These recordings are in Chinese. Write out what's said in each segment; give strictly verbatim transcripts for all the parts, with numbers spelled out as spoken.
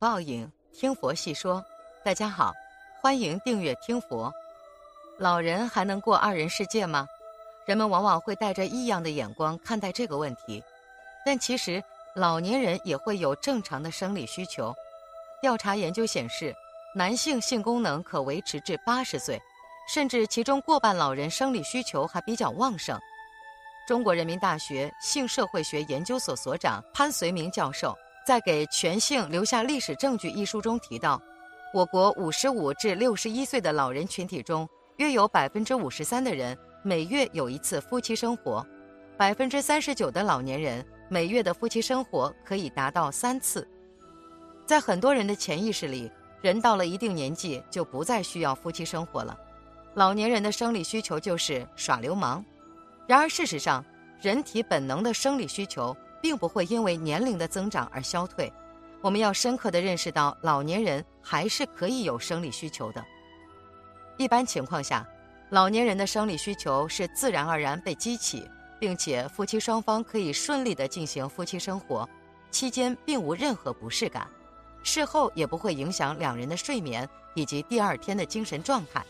报应，听佛细说。大家好，欢迎订阅听佛。老人还能过二人世界吗？人们往往会带着异样的眼光看待这个问题，但其实老年人也会有正常的生理需求。调查研究显示，男性性功能可维持至八十岁，甚至其中过半老人生理需求还比较旺盛。中国人民大学性社会学研究所所长潘绥铭教授在《给全性留下历史证据》一书中提到，我国五十五至六十一岁的老人群体中，约有 百分之五十三 的人每月有一次夫妻生活， 百分之三十九 的老年人每月的夫妻生活可以达到三次。在很多人的潜意识里，人到了一定年纪就不再需要夫妻生活了，老年人的生理需求就是耍流氓。然而事实上，人体本能的生理需求并不会因为年龄的增长而消退，我们要深刻地认识到老年人还是可以有生理需求的。一般情况下，老年人的生理需求是自然而然被激起，并且夫妻双方可以顺利地进行夫妻生活，期间并无任何不适感，事后也不会影响两人的睡眠以及第二天的精神状态。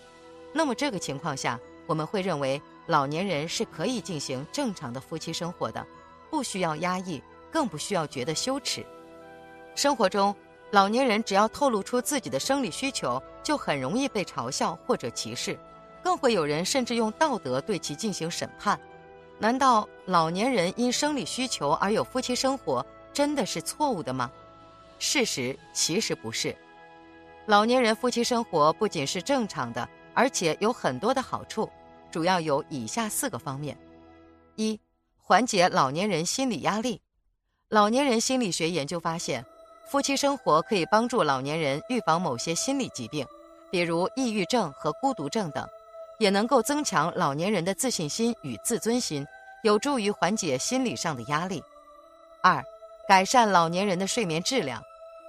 那么这个情况下，我们会认为老年人是可以进行正常的夫妻生活的，不需要压抑，更不需要觉得羞耻。生活中，老年人只要透露出自己的生理需求，就很容易被嘲笑或者歧视，更会有人甚至用道德对其进行审判。难道老年人因生理需求而有夫妻生活真的是错误的吗？事实其实不是。老年人夫妻生活不仅是正常的，而且有很多的好处，主要有以下四个方面。一、缓解老年人心理压力。老年人心理学研究发现，夫妻生活可以帮助老年人预防某些心理疾病，比如抑郁症和孤独症等，也能够增强老年人的自信心与自尊心，有助于缓解心理上的压力。二、改善老年人的睡眠质量。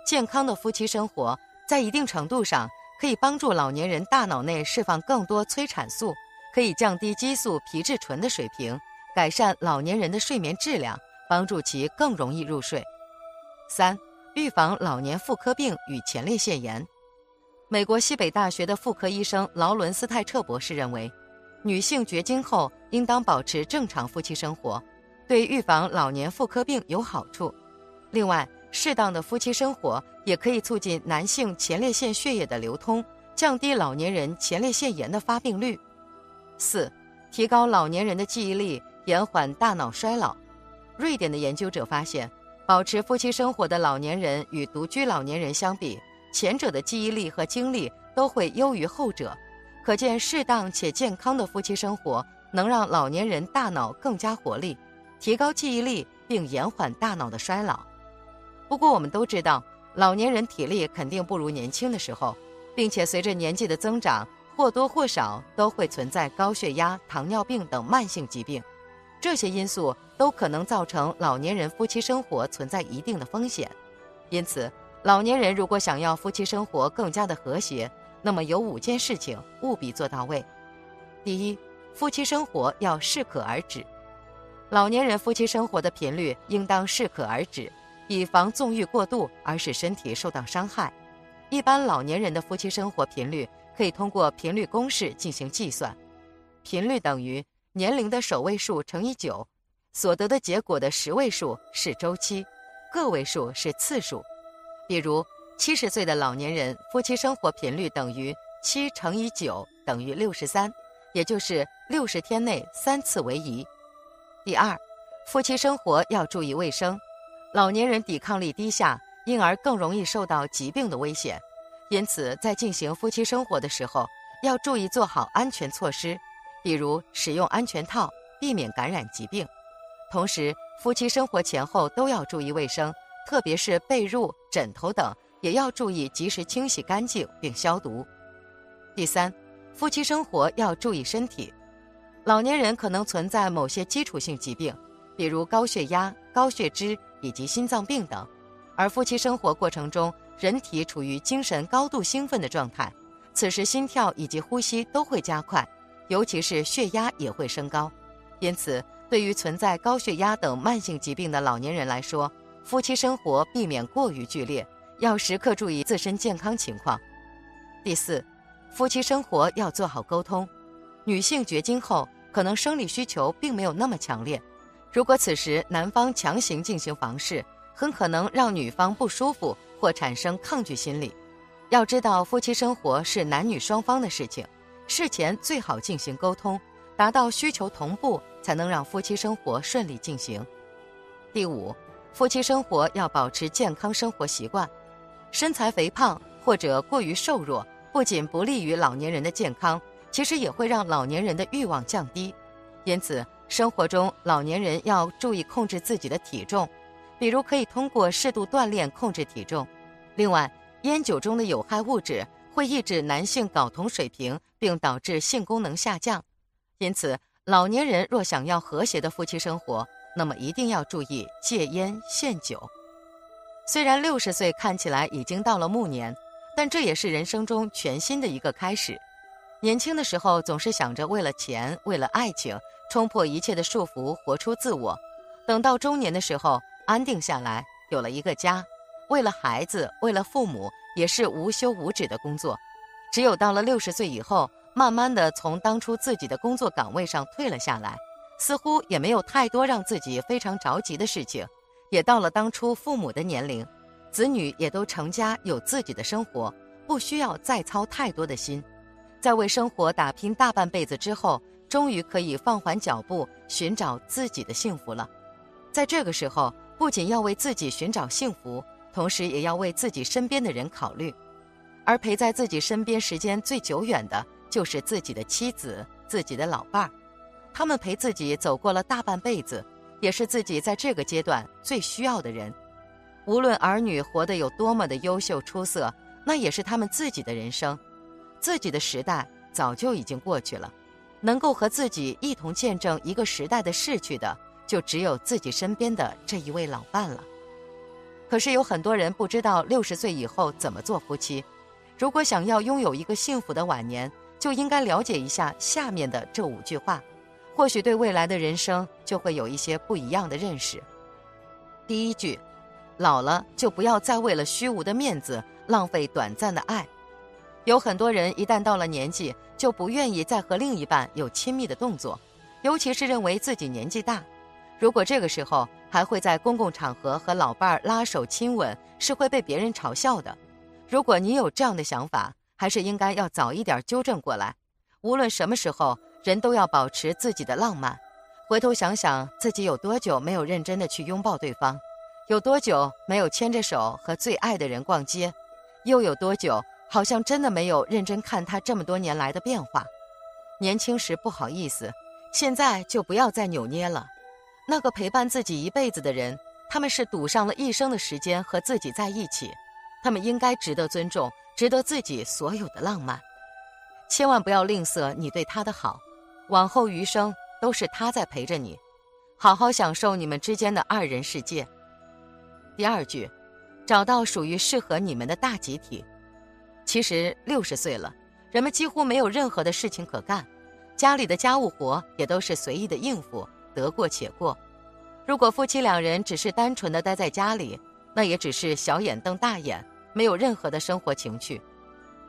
健康的夫妻生活在一定程度上可以帮助老年人大脑内释放更多催产素，可以降低激素皮质醇的水平，改善老年人的睡眠质量，帮助其更容易入睡。三、预防老年妇科病与前列腺炎。美国西北大学的妇科医生劳伦斯泰彻博士认为，女性绝经后应当保持正常夫妻生活，对预防老年妇科病有好处。另外，适当的夫妻生活也可以促进男性前列腺血液的流通，降低老年人前列腺炎的发病率。四、提高老年人的记忆力，延缓大脑衰老。瑞典的研究者发现，保持夫妻生活的老年人与独居老年人相比，前者的记忆力和精力都会优于后者，可见适当且健康的夫妻生活能让老年人大脑更加活力，提高记忆力并延缓大脑的衰老。不过我们都知道，老年人体力肯定不如年轻的时候，并且随着年纪的增长，或多或少都会存在高血压、糖尿病等慢性疾病，这些因素都可能造成老年人夫妻生活存在一定的风险。因此，老年人如果想要夫妻生活更加的和谐，那么有五件事情务必做到位。第一，夫妻生活要适可而止。老年人夫妻生活的频率应当适可而止，以防纵欲过度而使身体受到伤害。一般老年人的夫妻生活频率可以通过频率公式进行计算，频率等于年龄的首位数乘以九，所得的结果的十位数是周期，个位数是次数。比如七十岁的老年人夫妻生活频率等于七乘以九等于六十三，也就是六十天内三次为宜。第二，夫妻生活要注意卫生。老年人抵抗力低下，因而更容易受到疾病的危险，因此在进行夫妻生活的时候要注意做好安全措施，比如使用安全套，避免感染疾病。同时，夫妻生活前后都要注意卫生，特别是被褥、枕头等也要注意及时清洗干净并消毒。第三，夫妻生活要注意身体。老年人可能存在某些基础性疾病，比如高血压、高血脂以及心脏病等，而夫妻生活过程中，人体处于精神高度兴奋的状态，此时心跳以及呼吸都会加快，尤其是血压也会升高。因此，对于存在高血压等慢性疾病的老年人来说，夫妻生活避免过于剧烈，要时刻注意自身健康情况。第四，夫妻生活要做好沟通。女性绝经后，可能生理需求并没有那么强烈，如果此时男方强行进行房事，很可能让女方不舒服或产生抗拒心理。要知道，夫妻生活是男女双方的事情，事前最好进行沟通，达到需求同步，才能让夫妻生活顺利进行。第五，夫妻生活要保持健康生活习惯。身材肥胖或者过于瘦弱，不仅不利于老年人的健康，其实也会让老年人的欲望降低。因此，生活中老年人要注意控制自己的体重，比如可以通过适度锻炼控制体重。另外，烟酒中的有害物质会抑制男性睾酮水平，并导致性功能下降。因此，老年人若想要和谐的夫妻生活，那么一定要注意戒烟限酒。虽然六十岁看起来已经到了暮年，但这也是人生中全新的一个开始。年轻的时候总是想着为了钱，为了爱情，冲破一切的束缚，活出自我。等到中年的时候，安定下来，有了一个家，为了孩子，为了父母，也是无休无止的工作。只有到了六十岁以后，慢慢的从当初自己的工作岗位上退了下来，似乎也没有太多让自己非常着急的事情，也到了当初父母的年龄，子女也都成家，有自己的生活，不需要再操太多的心。在为生活打拼大半辈子之后，终于可以放缓脚步，寻找自己的幸福了。在这个时候，不仅要为自己寻找幸福，同时也要为自己身边的人考虑，而陪在自己身边时间最久远的就是自己的妻子、自己的老伴儿，他们陪自己走过了大半辈子，也是自己在这个阶段最需要的人。无论儿女活得有多么的优秀出色，那也是他们自己的人生，自己的时代早就已经过去了。能够和自己一同见证一个时代的逝去的，就只有自己身边的这一位老伴了。可是有很多人不知道六十岁以后怎么做夫妻。如果想要拥有一个幸福的晚年，就应该了解一下下面的这五句话，或许对未来的人生就会有一些不一样的认识。第一句，老了就不要再为了虚无的面子浪费短暂的爱。有很多人一旦到了年纪，就不愿意再和另一半有亲密的动作，尤其是认为自己年纪大。如果这个时候还会在公共场合和老伴拉手亲吻，是会被别人嘲笑的。如果你有这样的想法，还是应该要早一点纠正过来。无论什么时候，人都要保持自己的浪漫。回头想想自己有多久没有认真的去拥抱对方，有多久没有牵着手和最爱的人逛街，又有多久好像真的没有认真看他这么多年来的变化。年轻时不好意思，现在就不要再扭捏了。那个陪伴自己一辈子的人，他们是赌上了一生的时间和自己在一起，他们应该值得尊重，值得自己所有的浪漫。千万不要吝啬你对他的好，往后余生都是他在陪着你，好好享受你们之间的二人世界。第二句，找到属于适合你们的大集体。其实六十岁了，人们几乎没有任何的事情可干，家里的家务活也都是随意的应付，得过且过。如果夫妻两人只是单纯的待在家里，那也只是小眼瞪大眼，没有任何的生活情趣。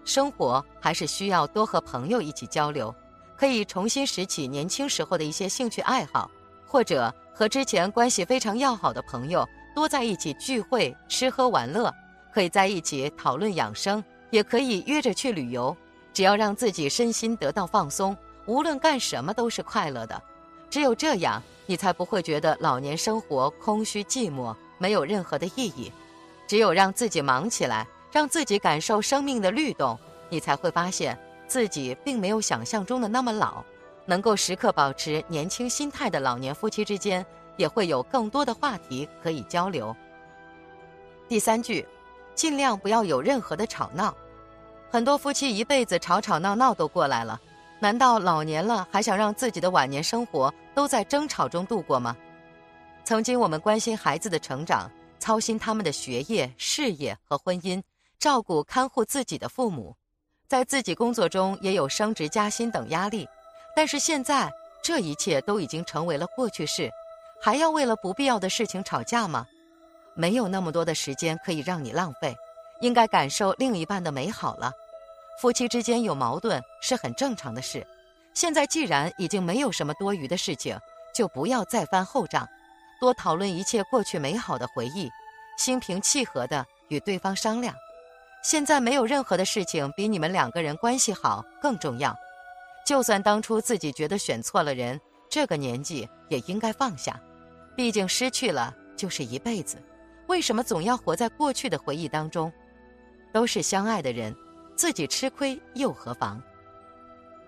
生活还是需要多和朋友一起交流，可以重新拾起年轻时候的一些兴趣爱好，或者和之前关系非常要好的朋友多在一起聚会吃喝玩乐，可以在一起讨论养生，也可以约着去旅游。只要让自己身心得到放松，无论干什么都是快乐的。只有这样，你才不会觉得老年生活空虚寂寞，没有任何的意义。只有让自己忙起来，让自己感受生命的律动，你才会发现自己并没有想象中的那么老。能够时刻保持年轻心态的老年夫妻之间，也会有更多的话题可以交流。第三句，尽量不要有任何的吵闹。很多夫妻一辈子吵吵闹闹都过来了，难道老年了还想让自己的晚年生活都在争吵中度过吗？曾经我们关心孩子的成长，操心他们的学业、事业和婚姻，照顾看护自己的父母，在自己工作中也有升职加薪等压力。但是现在这一切都已经成为了过去式，还要为了不必要的事情吵架吗？没有那么多的时间可以让你浪费，应该感受另一半的美好了。夫妻之间有矛盾是很正常的事，现在既然已经没有什么多余的事情，就不要再翻后账，多讨论一切过去美好的回忆，心平气和地与对方商量。现在没有任何的事情比你们两个人关系好更重要。就算当初自己觉得选错了人，这个年纪也应该放下，毕竟失去了就是一辈子。为什么总要活在过去的回忆当中？都是相爱的人，自己吃亏又何妨？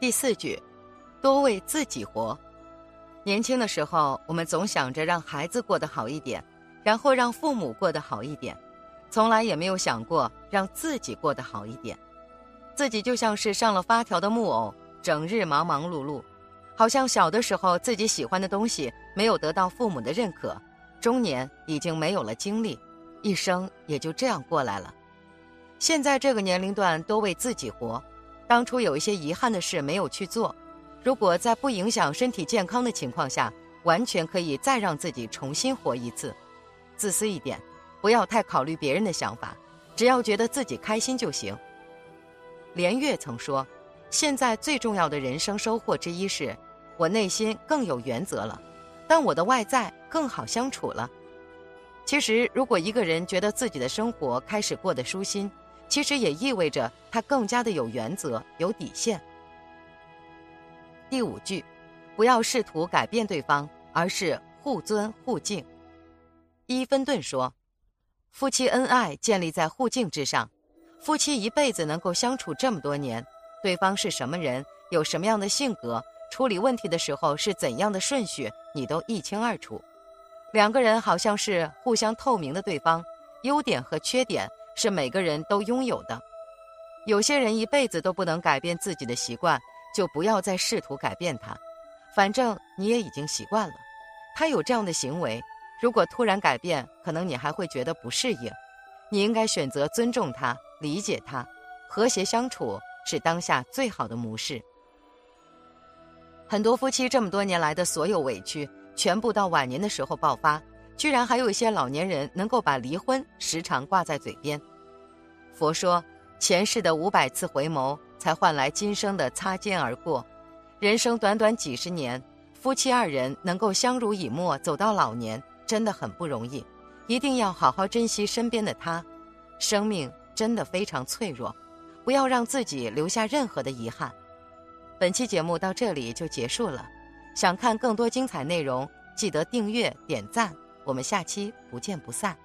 第四句，多为自己活。年轻的时候，我们总想着让孩子过得好一点，然后让父母过得好一点，从来也没有想过让自己过得好一点。自己就像是上了发条的木偶，整日忙忙碌碌，好像小的时候自己喜欢的东西没有得到父母的认可，中年已经没有了精力，一生也就这样过来了。现在这个年龄段多为自己活，当初有一些遗憾的事没有去做，如果在不影响身体健康的情况下，完全可以再让自己重新活一次。自私一点，不要太考虑别人的想法，只要觉得自己开心就行。连岳曾说，现在最重要的人生收获之一是，我内心更有原则了，但我的外在更好相处了。其实，如果一个人觉得自己的生活开始过得舒心，其实也意味着他更加的有原则、有底线。第五句，不要试图改变对方，而是互尊互敬。伊芬顿说，夫妻恩爱建立在互敬之上，夫妻一辈子能够相处这么多年，对方是什么人，有什么样的性格，处理问题的时候是怎样的顺序，你都一清二楚。两个人好像是互相透明的对方，优点和缺点是每个人都拥有的。有些人一辈子都不能改变自己的习惯，就不要再试图改变他，反正你也已经习惯了。他有这样的行为，如果突然改变，可能你还会觉得不适应。你应该选择尊重他，理解他，和谐相处是当下最好的模式。很多夫妻这么多年来的所有委屈，全部到晚年的时候爆发，居然还有一些老年人能够把离婚时常挂在嘴边。佛说，前世的五百次回眸，才换来今生的擦肩而过。人生短短几十年，夫妻二人能够相濡以沫走到老年，真的很不容易，一定要好好珍惜身边的他。生命真的非常脆弱，不要让自己留下任何的遗憾。本期节目到这里就结束了，想看更多精彩内容，记得订阅、点赞，我们下期不见不散。